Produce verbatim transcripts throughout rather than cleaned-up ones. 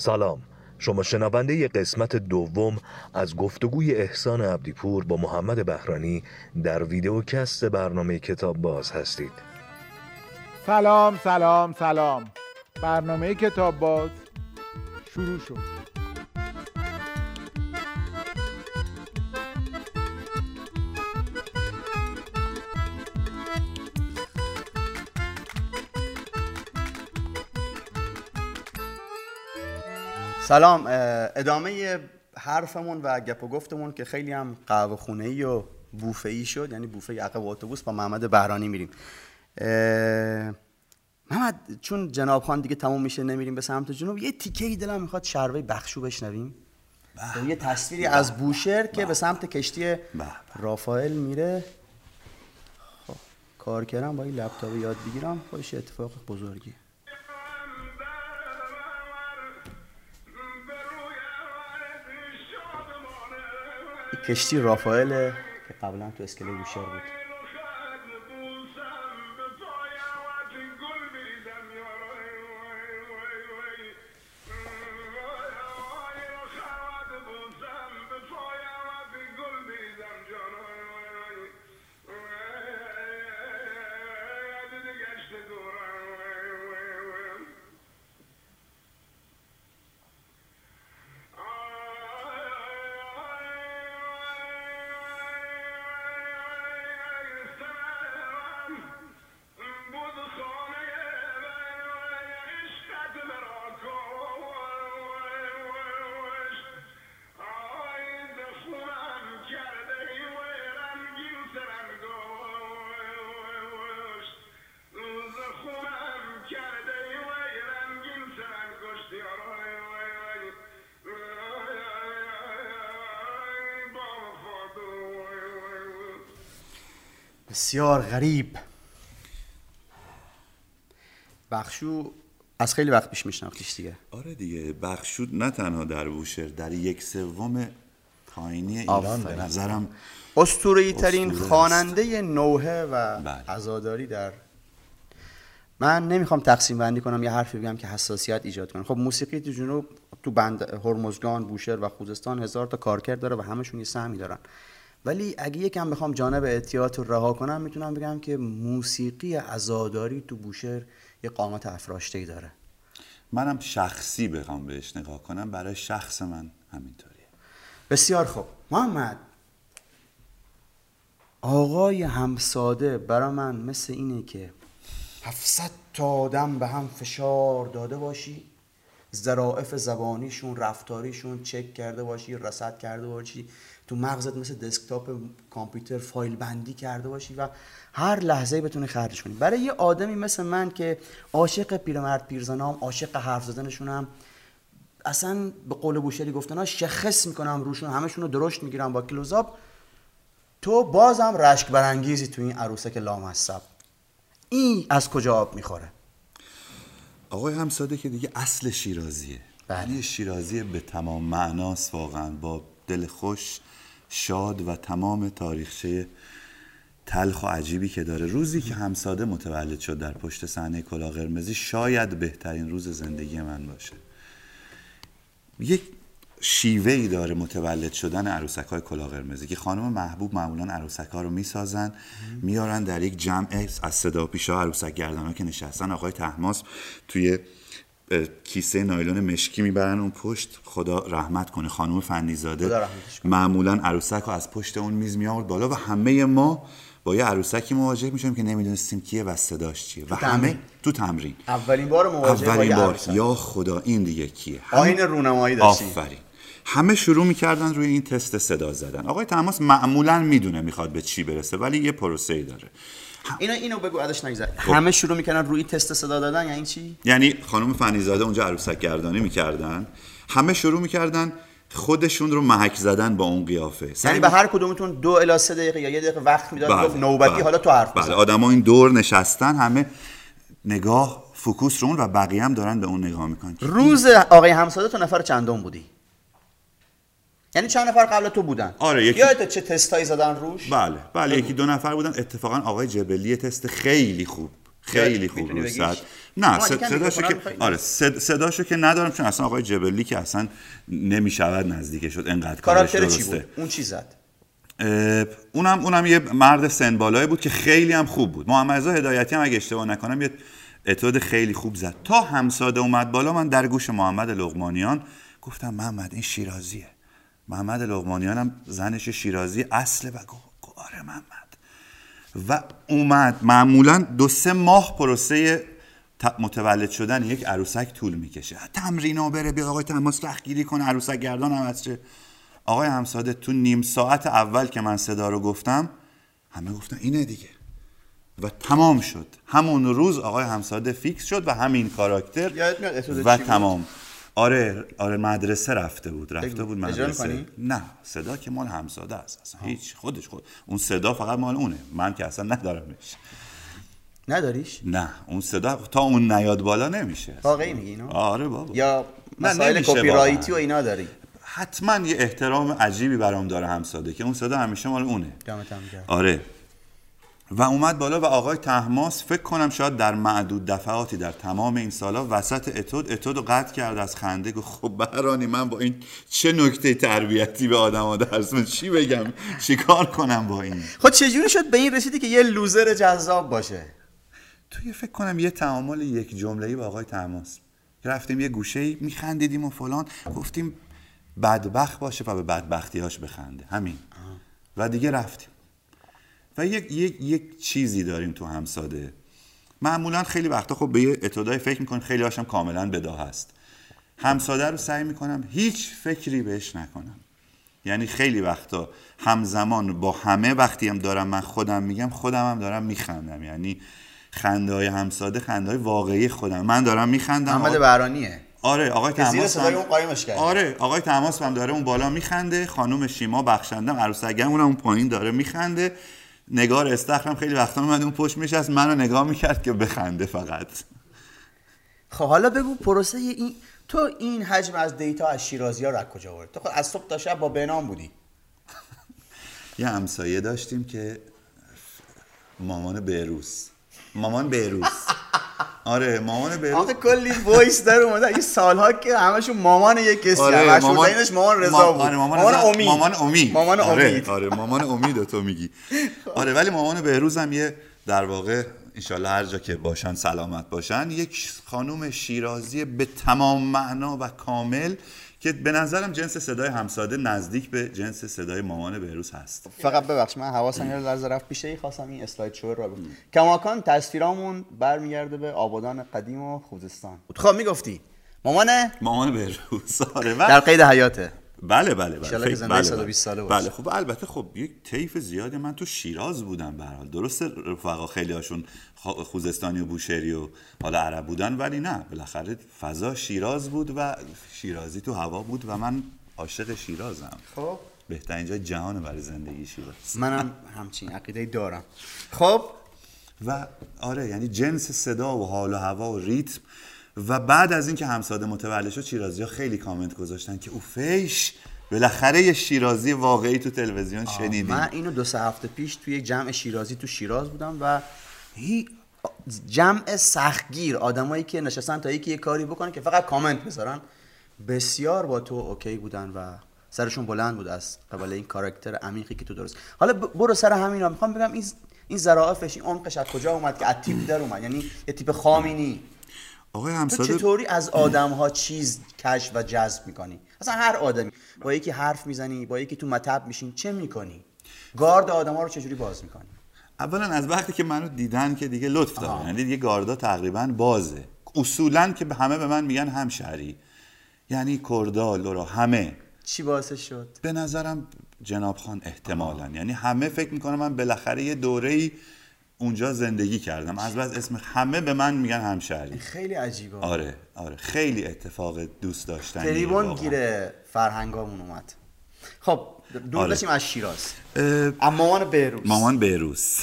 سلام، شما شنونده ی قسمت دوم از گفتگوی احسان عبدیپور با محمد بهرانی در ویدیوکست برنامه کتاب باز هستید. سلام سلام سلام، برنامه کتاب باز شروع شد. سلام، ادامه حرفمون و گپ و گفتمون که خیلی هم قهوه خونه‌ای و بوفه‌ای شد، یعنی بوفه عقب اتوبوس با محمد بهرانی میریم. محمد، چون جناب خان دیگه تموم میشه نمیریم به سمت جنوب، یه تیکه‌ای دلم میخواد شربه بخشو بشنویم. یه تصویری بح. از بوشهر که بح. به سمت کشتی رافائل میره. خب کار کردم با این لپتاپ یاد بگیرم، خودش اتفاق بزرگی. کشتی رافائل که قبلا تو اسکله بوشهر بود. بسیار غریب. بخشو از خیلی وقت پیش میشناختیش دیگه. آره دیگه، بخشو نه تنها در بوشهر، در یک سوم تاینی ایران به نظرم اسطوره‌ای ترین خواننده نوحه و بله. عزاداری در من نمیخوام تقسیم بندی کنم، یه حرفی بگم که حساسیت ایجاد کنه. خب موسیقی تو جنوب، تو بند هرمزگان، بوشهر و خوزستان هزار تا کارکرد داره و همشون یه سهمی دارن، ولی اگه یکم بخوام جانب اعتیاط رو رها کنم میتونم بگم که موسیقی عزاداری تو بوشهر یه قامت افراشته‌ای داره. منم شخصی بخوام بهش نگاه کنم، برای شخص من همینطوریه. بسیار خوب محمد، آقای همساده برای من مثل اینه که هفتصد تا آدم به هم فشار داده باشی، ظرافت زبانیشون، رفتاریشون چک کرده باشی، رصد کرده باشی، تو مغزت مثل دسکتاپ کامپیوتر فایل بندی کرده باشی و هر لحظه بتونی خرجش کنی. برای یه آدمی مثل من که عاشق پیرمرد پیرزنام، عاشق حرف زدنشونم، اصلا به قول بوشهری گفتنا شخص میکنم روشون، همشون رو درشت میگیرم با کلوزاب، تو بازم رشک برانگیزی تو این عروسک لامصب. این از کجا آب میخوره؟ آقای همساده که دیگه اصل شیرازیه، یعنی شیرازی به تمام معناست واقعا، با دل خوش، شاد و تمام تاریخچه تلخ و عجیبی که داره. روزی که همساده متولد شد در پشت صحنه کلاغ قرمزی شاید بهترین روز زندگی من باشه. یک شیوه‌ای داره متولد شدن عروسک‌های کلاغ قرمزی که خانم محبوب معمولاً عروسک‌ها رو می‌سازن، میارن در یک جمع از صداپیشا عروسک گردانا که نشستن، آقای طهماسب توی کیسه نایلون مشکی میبرن اون پشت، خدا رحمت کنه خانم فندیزاده معمولا عروسک رو از پشت اون میز میآورد بالا و همه ما با یه عروسکی مواجه میشیم که نمیدونستیم کیه و صداش چیه و تمرین. همه تو تمرین اولین بار مواجه اولین با یه بار. یا خدا این دیگه کیه؟ آینه همه... رونمایی داشتیم. آفرین. همه شروع میکردن روی این تست صدا زدن. آقای طهماسب معمولا میدونه میخواد به چی برسه ولی یه پروسه‌ای داره. اینا اینو بگو ادش نگذره. همه شروع میکنن روی تست صدا دادن. یعنی چی؟ یعنی خانم فنیزاده اونجا عروسک گردانی میکردن، همه شروع میکردن خودشون رو محک زدن با اون قیافه. یعنی به هر کدومتون دو الی سه دقیقه یا یه دقیقه وقت میداد، گفت نوبتی بلد. حالا تو حرف بزن. بله، آدما این دور نشستن، همه نگاه فوکوس رو اون و بقیه هم دارن به اون نگاه میکنن. روز آقای همساده تو نفر چندم بودی؟ یعنی چند نفر قبل تو بودن؟ آره، یکی... یادت چه تستایی زدن روش؟ بله بله، یکی دو نفر بودن. اتفاقا آقای جبلی تست خیلی خوب خیلی خوب رو صد. نه صداشو که آره صداشو که ندارم، چون اصلا آقای جبلی که اصلا نمیشود نزدیکش شد، انقدر کارش درسته. اون چی زد؟ اونم اونم یه مرد سن بالایی بود که خیلی هم خوب بود. محمد رضا هدایتی هم اگه اشتباه نکنم یه اتود خیلی خوب زد. تا همساده اومد بالا من در گوش محمد لقمانیان گفتم محمد این شیرازیه. محمد لقمانیان هم زنش شیرازی اصله و گفت آره محمد. و اومد. معمولا دو سه ماه پروسه متولد شدن یک عروسک طول میکشه. تمرینو بره بیا آقای تماس رختگیری کنه عروسک گردان هم از چه. آقای همساده تو نیم ساعت اول که من صدا رو گفتم همه گفتن اینه دیگه و تمام شد. همون روز آقای همساده فیکس شد و همین کاراکتر و تمام. آره آره مدرسه رفته بود رفته بود مدرسه. نه صدا که مال همساده است اصلا. هیچ خودش خود اون صدا فقط مال اونه، من که اصلا ندارمش. نداریش؟ نه اون صدا تا اون نیاد بالا نمیشه. واقعی میگی اینو؟ آره بابا. یا مسائل کپی رایتی و اینا داری؟ حتما یه احترام عجیبی برام داره همساده که اون صدا همیشه مال اونه. آره و اومد بالا و آقای طهماس فکر کنم شاید در معدود دفعاتی در تمام این سالا وسط اتود اتودو قطع کرد از خنده. گفت خب بهرانی من با این چه نکته تربیتی به آدم‌ها درس بدم، چی بگم چیکار کنم با این؟ خب چجوری شد به این رسیدی که یه لوزر جذاب باشه؟ توی فکر کنم یه تعامل یک جمله‌ای با آقای طهماس رفتیم یه گوشه‌ای می‌خندیدیم و فلان، گفتیم بدبخت باشه و به بدبختی‌هاش بخنده همین آه. و دیگه رفتیم و یک یک یک چیزی داریم تو همساده. معمولا خیلی وقتا خب به یه اتودای فکر می‌کنم، خیلی هاشم کاملا بداه هست. همساده رو سعی می‌کنم هیچ فکری بهش نکنم، یعنی خیلی وقتا همزمان با همه وقتی هم دارم من خودم میگم خودم هم دارم میخندم، یعنی خنده‌های همساده خنده‌های واقعی خودم، من دارم میخندم. محمد بهرانیه. آره آقای طهماس هم... اون قایمش کرد. آره آقای طهماس هم داره اون بالا میخنده، خانم شیما بخشندم عروسکم اونم اون پایین داره میخنده. نگار استخرم خیلی وقتا اومد اون پشت میشست منو نگاه میکرد که بخنده فقط. خب حالا بگو پروسه این تو این حجم از دیتا از شیرازی‌ها را کجا آوردی؟ تو خب از صبح تا شب با بنام بودی. یه همسایه داشتیم که مامان بیروس مامان بیروس آره مامان بیروس آخه کلی وایس در اومده این سالها که همشون مامان یک کسی آره همشون مامان... دینش مامان رضا بود. آره مامان, مامان امید مامان امید مامان امید آره, آره مامان امید تو میگی. آره ولی مامان بیروس هم یه در واقع انشالله هر جا که باشن سلامت باشن یک خانم شیرازی به تمام معنا و کامل که به نظرم جنس صدای همساده نزدیک به جنس صدای مامان بهروز هست. فقط ببخش من حواسم یه لحظه رفت پیشه ای خواستم این اسلاید شو رو ببینم. کماکان تصویرامون برمیگرده به آبادان قدیم و خوزستان. خب میگفتی مامانه مامان بهروز آره در قید حیاته. بله بله بله خیلی زنده صد و بیست ساله باشه. بله خب البته خب یک طیف زیاد من تو شیراز بودم به هر حال. درسته رفقا خیلی هاشون خوزستانی و بوشهری و حالا عرب بودن ولی نه بالاخره فضا شیراز بود و شیرازی تو هوا بود و من عاشق شیرازم. خب بهترین جای جهان برای زندگی شیراز. منم همچین عقیده دارم. خب و آره یعنی جنس صدا و حال و هوا و ریتم. و بعد از اینکه همساده متولد شد شیرازی‌ها خیلی کامنت گذاشتن که اوفیش بالاخره یه شیرازی واقعی تو تلویزیون شنیدیم. من اینو دو سه هفته پیش توی یک جمع شیرازی تو شیراز بودم و هی جمع سختگیر آدمایی که نشستن تا یکی یه کاری بکنن که فقط کامنت بذارن بسیار با تو اوکی بودن و سرشون بلند بود از قبل این کاراکتر عمیقی که تو درست. حالا برو سر همینا میخوام بگم این این ظرافش این عمقش از کجا اومد که از تیپ در اومد، یعنی یه تیپ خامی نی. آقای همساده تو چطوری از آدم‌ها چیز کشف و جذب می‌کنی؟ اصلا هر آدمی با یکی حرف میزنی، با یکی تو مطب میشین چه می‌کنی؟ گارد آدم‌ها رو چجوری باز می‌کنی؟ اولا از وقتی که منو دیدن که دیگه لطف دارن، یعنی دیگه گاردا تقریبا بازه. اصولا که همه به من میگن همشهری. یعنی کردا، لورا، همه. چی باعث شد؟ به نظرم جناب خان احتمالاً آه. یعنی همه فکر می‌کنن من بالاخره یه دوره‌ای اونجا زندگی کردم از بس اسم همه به من میگن همشهری. خیلی عجیبه. آره آره خیلی اتفاق دوست داشتنی تریبون گیره فرهنگامون اومد. خب دور داشتیم آره. از شیراز اه... مامان بهروز مامان بهروز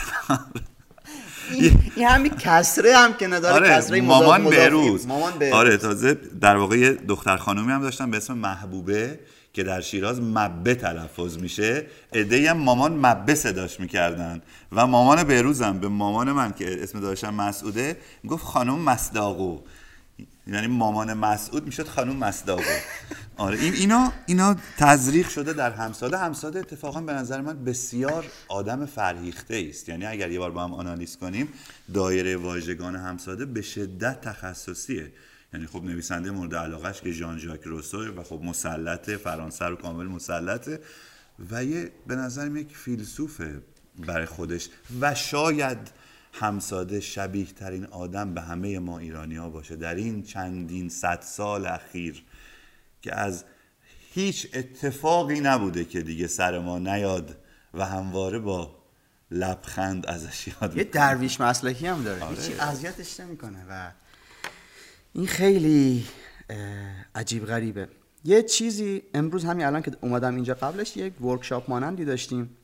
این, این همین کسره هم که نداره آره. کسره مامان بهروز مامان بهروز آره تازه در واقع دختر خانومی هم داشتم به اسم محبوبه که در شیراز مبه تلفظ میشه، عده‌ای هم مامان مبه صداش میکردن و مامان بهروزم به مامان من که اسم داشتم مسعوده میگفت خانم مصداقو، یعنی مامان مسعود میشد خانم مصداقو. آره این اینا اینا تزریق شده در همساده. همساده اتفاقا به نظر من بسیار آدم فرهیخته است، یعنی اگر یه بار با هم آنالیز کنیم دایره واژگان همساده به شدت تخصصیه. یعنی خب نویسنده مورد علاقهش که ژان ژاک روسو و خب مسلطه، فرانسه رو کامل مسلطه و یه به نظرم یک فیلسوفه برای خودش و شاید همساده شبیه ترین آدم به همه ما ایرانی ها باشه در این چندین صد سال اخیر که از هیچ اتفاقی نبوده که دیگه سر ما نیاد و همواره با لبخند ازش یاد میکنه. یه درویش مسلکی هم داره، آره. هیچی اذیتش نمیکنه و این خیلی عجیب غریبه. یه چیزی امروز همین الان که اومدم اینجا، قبلش یک ورکشاپ مانندی داشتیم،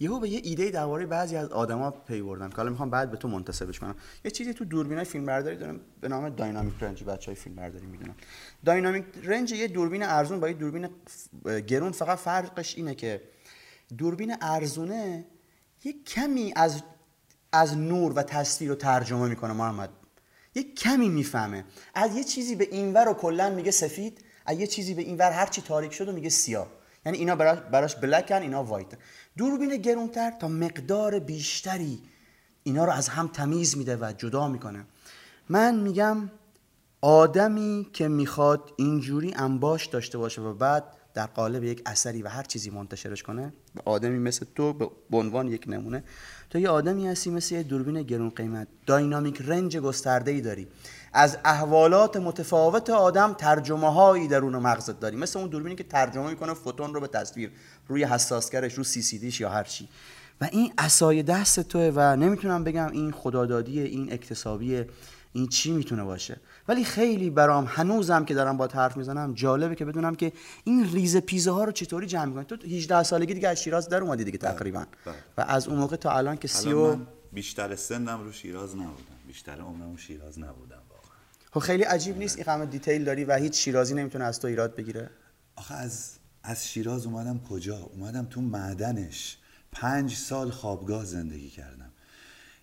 یهو به یه ایده درباره بعضی از آدما پی بردم که حالا میخوام بعد به تو منتسبش کنم. یه چیزی تو دوربینای فیلمبرداری دارم به نام داینامیک رنج، بچهای فیلمبرداری میدونن. داینامیک رنج یه دوربین ارزون با یه دوربین گرون، فقط فرقش اینه که دوربین ارزونه یه کمی از از نور و تصویر رو ترجمه میکنه، محمد یک کمی میفهمه. از یه چیزی به اینور و کلا میگه سفید، از یه چیزی به اینور هر چی تاریک شد و میگه سیاه. یعنی اینا براش براش بلکن، اینا وایت. دوربین گرونتر تا مقدار بیشتری اینا رو از هم تمیز میده و جدا میکنه. من میگم آدمی که میخواد اینجوری انباش داشته باشه و بعد در قالب یک اثری و هر چیزی منتشرش کنه، به آدمی مثل تو به عنوان یک نمونه، تو یه آدمی هستی مثل یه دوربین گرون قیمت، داینامیک رنج گسترده‌ای داری، از احوالات متفاوت آدم ترجمه‌هایی درون مغزت داری، مثل اون دوربینی که ترجمه میکنه فوتون رو به تصویر روی حساسگرش، رو سی سی دیش یا هر چی، و این عصای دست توه و نمیتونم بگم این خدادادیه، این اکتسابیه، این چی میتونه باشه. ولی خیلی برام هنوزم که دارم با حرف میزنم جالبه که بدونم که این ریز پیزه ها رو چطوری جمع میکنی. تو هجده سالگی دیگه از شیراز در اومدی دیگه تقریبا و از اون موقع تا الان که سی و بیشتر سنم رو شیراز نبودم، بیشتر عمرم شیراز نبودم واقعا. خب خیلی عجیب نیست این قمه دیتیل داری و هیچ شیرازی نمیتونه از تو ایراد بگیره؟ آخه از از شیراز اومدم کجا؟ اومدم تو معدنش. پنج سال خوابگاه زندگی کردم.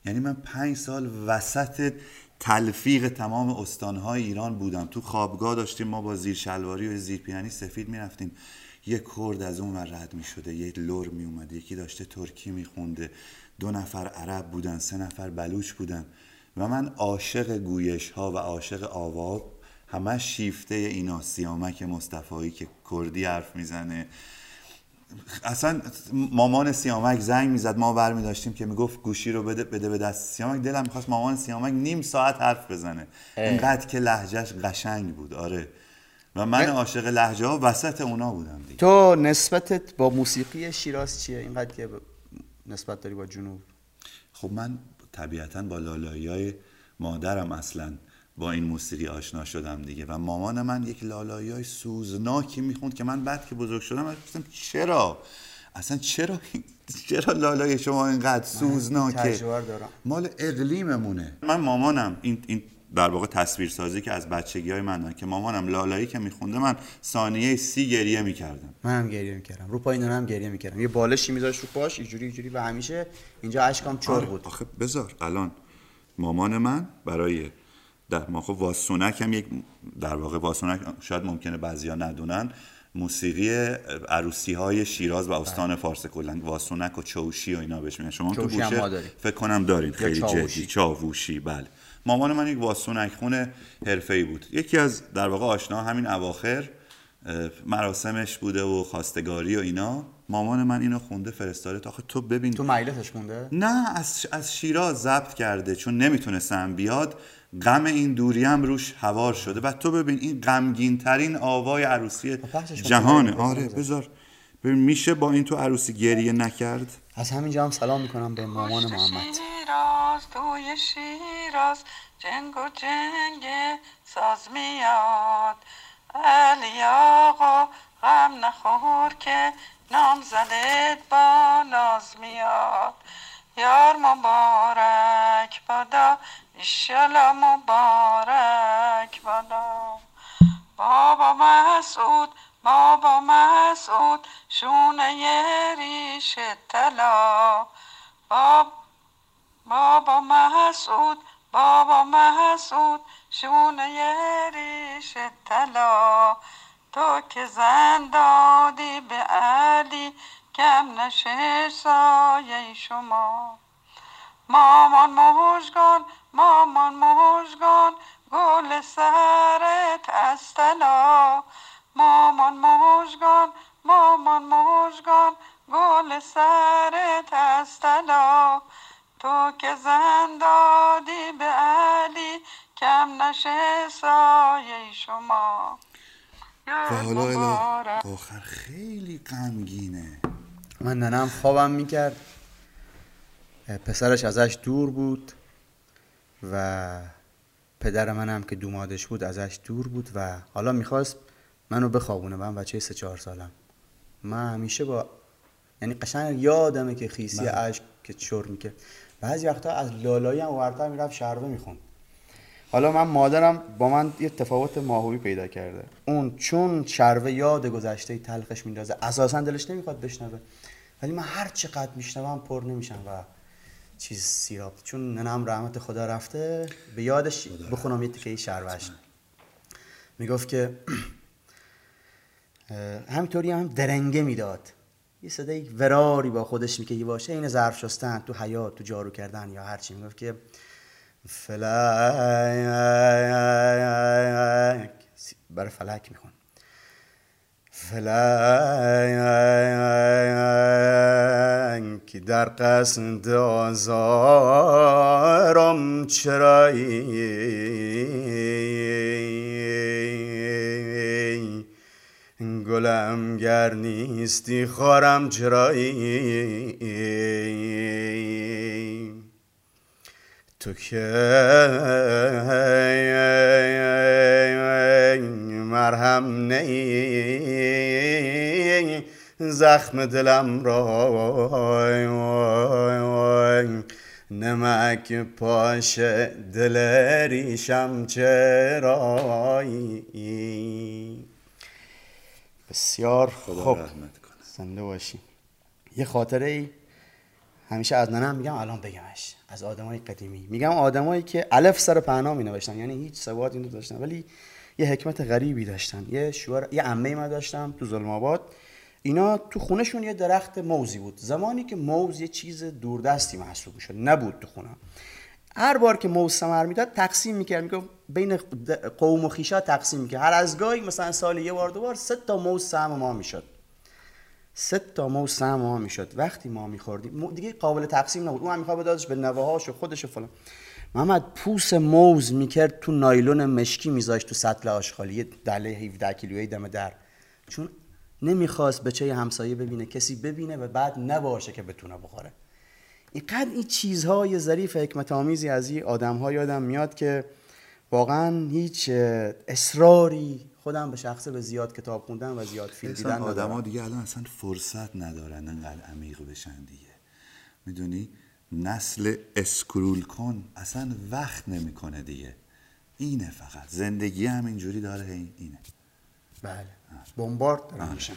یعنی من پنج سال وسط تلفیق تمام استانهای ایران بودم. تو خوابگاه داشتیم ما با زیر شلواری و زیر پیانی سفید میرفتیم، یک کرد از اون ور رد میشده، یک لور میومده، یکی داشته ترکی میخونده، دو نفر عرب بودن، سه نفر بلوچ بودن و من عاشق گویش ها و عاشق آواب، همه شیفته اینا، سیامک مصطفیهی که کردی حرف میزنه. اصلا مامان سیامک زنگ میزد، ما برمی داشتیم که میگفت گوشی رو بده بده به دست سیامک. دلم میخواست مامان سیامک نیم ساعت حرف بزنه، اینقدر که لهجهش قشنگ بود. آره و من عاشق لهجه ها وسط اونا بودم دیگه. تو نسبتت با موسیقی شیراز چیه اینقدر که نسبت داری با جنوب؟ خب من طبیعتا با لالایی‌های مادرم اصلا با این موسیقی آشنا شدم دیگه و مامان من یک لالایی‌های سوزناکی میخوند که من بعد که بزرگ شدم گفتم چرا اصلا چرا چرا لالای شما اینقدر سوزناکه؟ مال اقلیممونه. من مامانم این این در واقع تصویرسازی که از بچگی‌های من که مامانم لالایی که میخونده من ثانیه سی گریه میکردم. منم گریه میکردم، رو پای نونم گریه میکردم، یه بالشی میذاشت رو پاش اینجوری اینجوری و همیشه اینجا اشکام چور بود. آخه بذار الان مامان من برای در ما خب واسونک هم یک در واقع واسونک شاید ممکنه بعضیا ندونن، موسیقی عروسی های شیراز و استان فارس کلا واسونک و چاوشی و اینا بهش میگن. شما تو بوشه فکر کنم دارین خیلی جدی چاوشی. بله مامان من یک واسونک خونه حرفه‌ای بود، یکی از در واقع آشنا همین اواخر مراسمش بوده و خواستگاری و اینا، مامان من اینو خونده فرستاده. آخه تو ببین تو مجلسش خونده؟ نه از از شیراز ضبط کرده چون نمیتونستم بیاد، غم این دوری هم روش هوار شده و تو ببین این غمگین ترین آوای عروسی جهانه. آره بذار ببین میشه با این تو عروسی گریه نکرد. از همینجا هم سلام میکنم به مامان محمد. شیراز توی شیراز جنگ و جنگ ساز میاد، علی آقا غم نخور که نام زدت با ناز میاد، یار مبارک بادا ایشالا مبارک بادا، بابا مسعود، بابا مسعود، شونه ی ریش طلا. باب بابا مسعود، بابا مسعود، شونه ی ریش طلا. تو که زن دادی به علی، کم نشه سایه شما. مامان مژگان، مامان مژگان، گل سرت از طلا. مامان مژگان، مامان مژگان، گل سرت از طلا. تو که زن دادی به علی، کم نشه سایه شما. و حالا آخر خیلی غمگینه. من ننم خوابم میکرد، پسرش ازش دور بود و پدر منم که دومادش بود ازش دور بود و حالا میخواست منو بخوابونه. من بچه سه چهار سالم. من همیشه با یعنی قشنگ یادمه که خیسی عشق که چور میکرد. بعضی وقتا از لالایی هم آورده میرفت شربه میخوند. حالا من مادرم با من یه تفاوت ماهوی پیدا کرده. اون چون شروه یاد گذشته تلخش میندازه، اساسا دلش نمیخواد بشنوه، ولی من هر چقدر میشنوم پر نمیشم و چیز سیراب. چون ننم رحمت خدا رفته به یادش بخونم یه تکه شروهش. میگفت که همینطوری هم درنگه میداد، یه صدای وراری با خودش میگه باشه، این ظرف شستن تو حیاط، تو جارو کردن یا هر چی. میگفت که فلک، برای فلک میخون، فلک در قصد آزارم چرایی، گلم گر نیستی خارم چرایی، تو که مرهم نی زخم دلم را، نمک پاش دل ریشم چرایی. بسیار خوب، زنده باشی. یه خاطره ای همیشه از ننم میگم، الان بگمش. از آدمای قدیمی میگم، آدمایی که الف سر پهنا می نوشتن، یعنی هیچ سوادی اینو داشتن ولی یه حکمت غریبی داشتن. یه شوهر، یه عمه من داشتم تو ظلم آباد، اینا تو خونهشون یه درخت موزی بود. زمانی که موز یه چیز دوردستی محسوب میشد، نبود تو خونه. هر بار که موز ثمر میداد تقسیم میکرد، میگم بین قوم و خیشا تقسیم میکرد. هر از گاهی مثلا سال یه بار دو بار سه تا موز سهم ما میشد، سه تا موز سهم ما میشد. وقتی ما میخوردیم دیگه قابل تقسیم نبود، اون هم میخواد بدادش به نوه‌هاش و خودش و فلان. محمد پوست موز میکرد تو نایلون مشکی میذاشت تو سطل آشغالی، یه دله هفده کیلویی دم در، چون نمیخواست بچه همسایه ببینه، کسی ببینه و بعد نباشه که بتونه بخوره. اینقدر این چیزهای ظریف حکمت آمیزی از این آدم‌ها یادم میاد که واقعا هیچ اصراری خودم به شخصه به زیاد کتاب خوندن و زیاد فیلم دیدن ندارم. آدم‌ها دیگه الان اصلا فرصت ندارن انقدر عمیق بشن دیگه، میدونی؟ نسل اسکرول کن اصلا وقت نمیکنه دیگه. اینه، فقط زندگی هم اینجوری داره. این اینه، بله، بمبارد دارم میشن.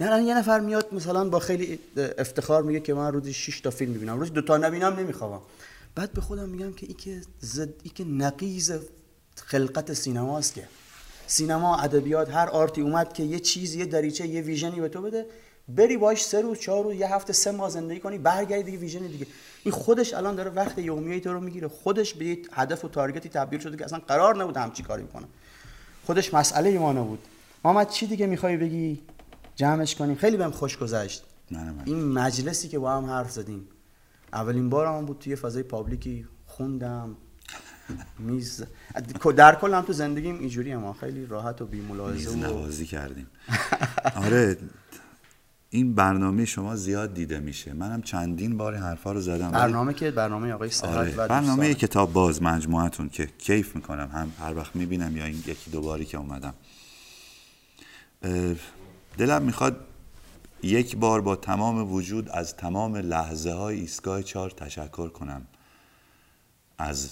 یعنی یه نفر میاد مثلا با خیلی افتخار میگه که من روزی شش تا فیلم میبینم، روزی دو تا نبینم نمیخوام. بعد به خودم میگم که این که زد، این که نقیض خلقت سینماست. که سینما، ادبیات، هر آرتی اومد که یه چیزی، یه دریچه، یه ویژنی به تو بده، بری باش سه روز، چهار روز، یه هفته، سه ماه زندگی کنی، برگردی دیگه ویژن دیگه. این خودش الان داره وقت یومیه تو رو میگیره، خودش به یه هدف و تارگتی تبدیل شده که اصلا قرار نبود همچی کاری بکنه. خودش مسئله ما نبود. محمد چی دیگه میخوای بگی؟ جمعش کنیم. خیلی بهم خوش گذشت این مجلسی که با هم حرف زدیم. اولین بارم بود توی فضای پابلیکی خوندم. میز در کل هم تو زندگیم اینجوری هم خیلی راحت و بی‌ملاحظه و نوازی کردیم. آره، این برنامه شما زیاد دیده میشه. منم چندین بار حرفا رو زدم. برنامه که برنامه آقای صحت، آره، و برنامه کتاب باز مجموعتون که کیف میکنم، هم هر وقت میبینم یا این یکی دو باری که اومدم. دلم میخواد یک بار با تمام وجود از تمام لحظه های ایستگاه چهار تشکر کنم. از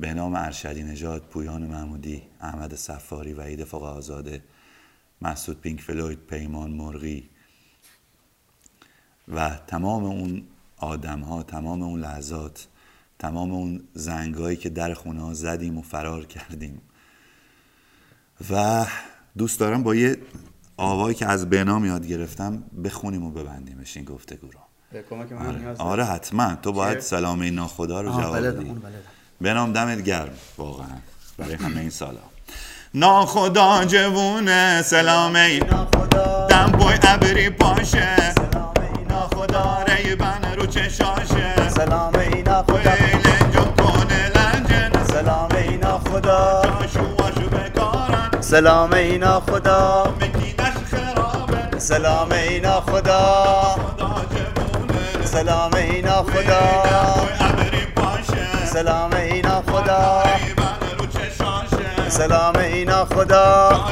به نام عرشدی نجات، پویان محمودی، احمد سفاری و ایدفاق آزاده محصود، پینک فلوید، پیمان مرغی و تمام اون آدم ها، تمام اون لحظات، تمام اون زنگایی که در خونه ها زدیم و فرار کردیم. و دوست دارم با یه آوایی که از بهنام یاد گرفتم بخونیم و ببندیمش این گفتگو رو. به کمک من نیاز دارم. آره حتما، تو باید سلامه ناخدا رو جواب بدی. بهنام دمت گرم واقعا برای همه این سالا. ناخدا جوونه سلامه ناخدا، دم بوی ابری پاشه سلامه ناخدا، ری بن رو چشاشه سلامه ناخدا، لنجم کنه لنجن سلامه ناخدا، جاشواشو بکارن سلامه ناخدا، مکینش خرابه سلامه ناخدا، ناخدا جوونه سلامه ناخدا، بوی ابری پاشه سلامه ناخدا، سلام اینا خدا،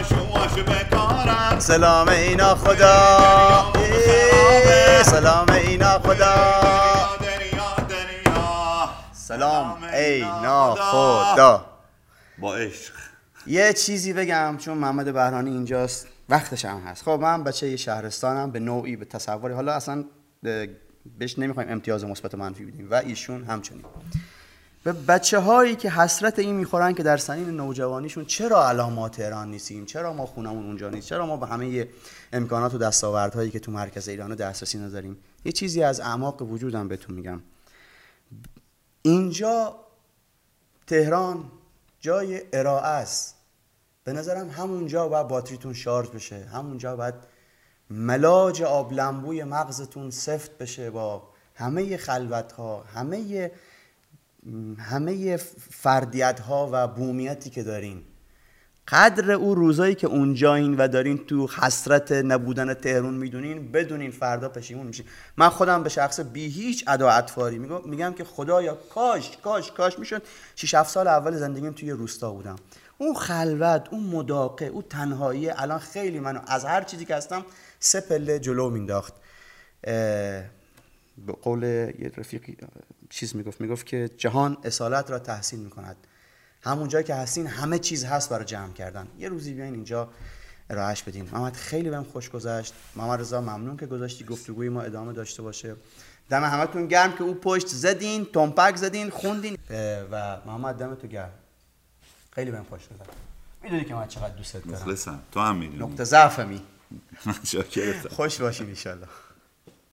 سلام اینا خدا، سلام اینا خدا، سلام اینا خدا. با عشق یه چیزی بگم چون محمد بهرانی اینجاست، وقتش هم هست. خب من بچه شهرستانم، به نوعی به تصوری، حالا اصلا بهش نمیخوایم امتیاز مثبت و منفی بدیم و ایشون همچنین. و بچه هایی که حسرت این میخورن که در سنین نوجوانیشون چرا علامات ایران نیستیم، چرا ما خونمون اونجا نیست، چرا ما به همه امکانات و دستاوردهایی که تو مرکز ایران دسترسی نداریم. یه چیزی از اعماق وجودم بهتون میگم، اینجا تهران جای ارائه است. به نظرم همونجا باید باتریتون شارژ بشه، همونجا باید ملاج آب لمبوی مغزتون سفت بشه با همه خلوتها، همه همه فردیت ها و بومیتی که دارین. قدر او روزایی که اونجایین و دارین تو حسرت نبودن تهرون میدونین، بدونین فردا پشیمون میشین. من خودم به شخص بی هیچ ادا اطفاری میگم که خدایا کاش کاش کاش میشد شش هفت سال اول زندگیم توی روستا بودم. اون خلوت، اون مداقه، اون تنهایی الان خیلی منو از هر چیزی که هستم سه پله جلو مینداخت. به قول یه رفیقی چیز میگفت، میگفت که جهان اصالت را تحسین میکند. همون جایی که هستین همه چیز هست برای جمع کردن. یه روزی بیاین اینجا راهش بدین. محمد خیلی بهم خوش گذشت. محمد رضا ممنون که گذاشتی گفتگوی ما ادامه داشته باشه. دم همتون گرم که اون پشت زدین، تنپک زدین، خوندین و محمد دمتو گرم. خیلی بهم خوش گذشت. میدونی که من چقدر دوستت دارم. مخلصم. تو هم میدونی. نقطه ضعفمی. خوش باشین ان شاءالله.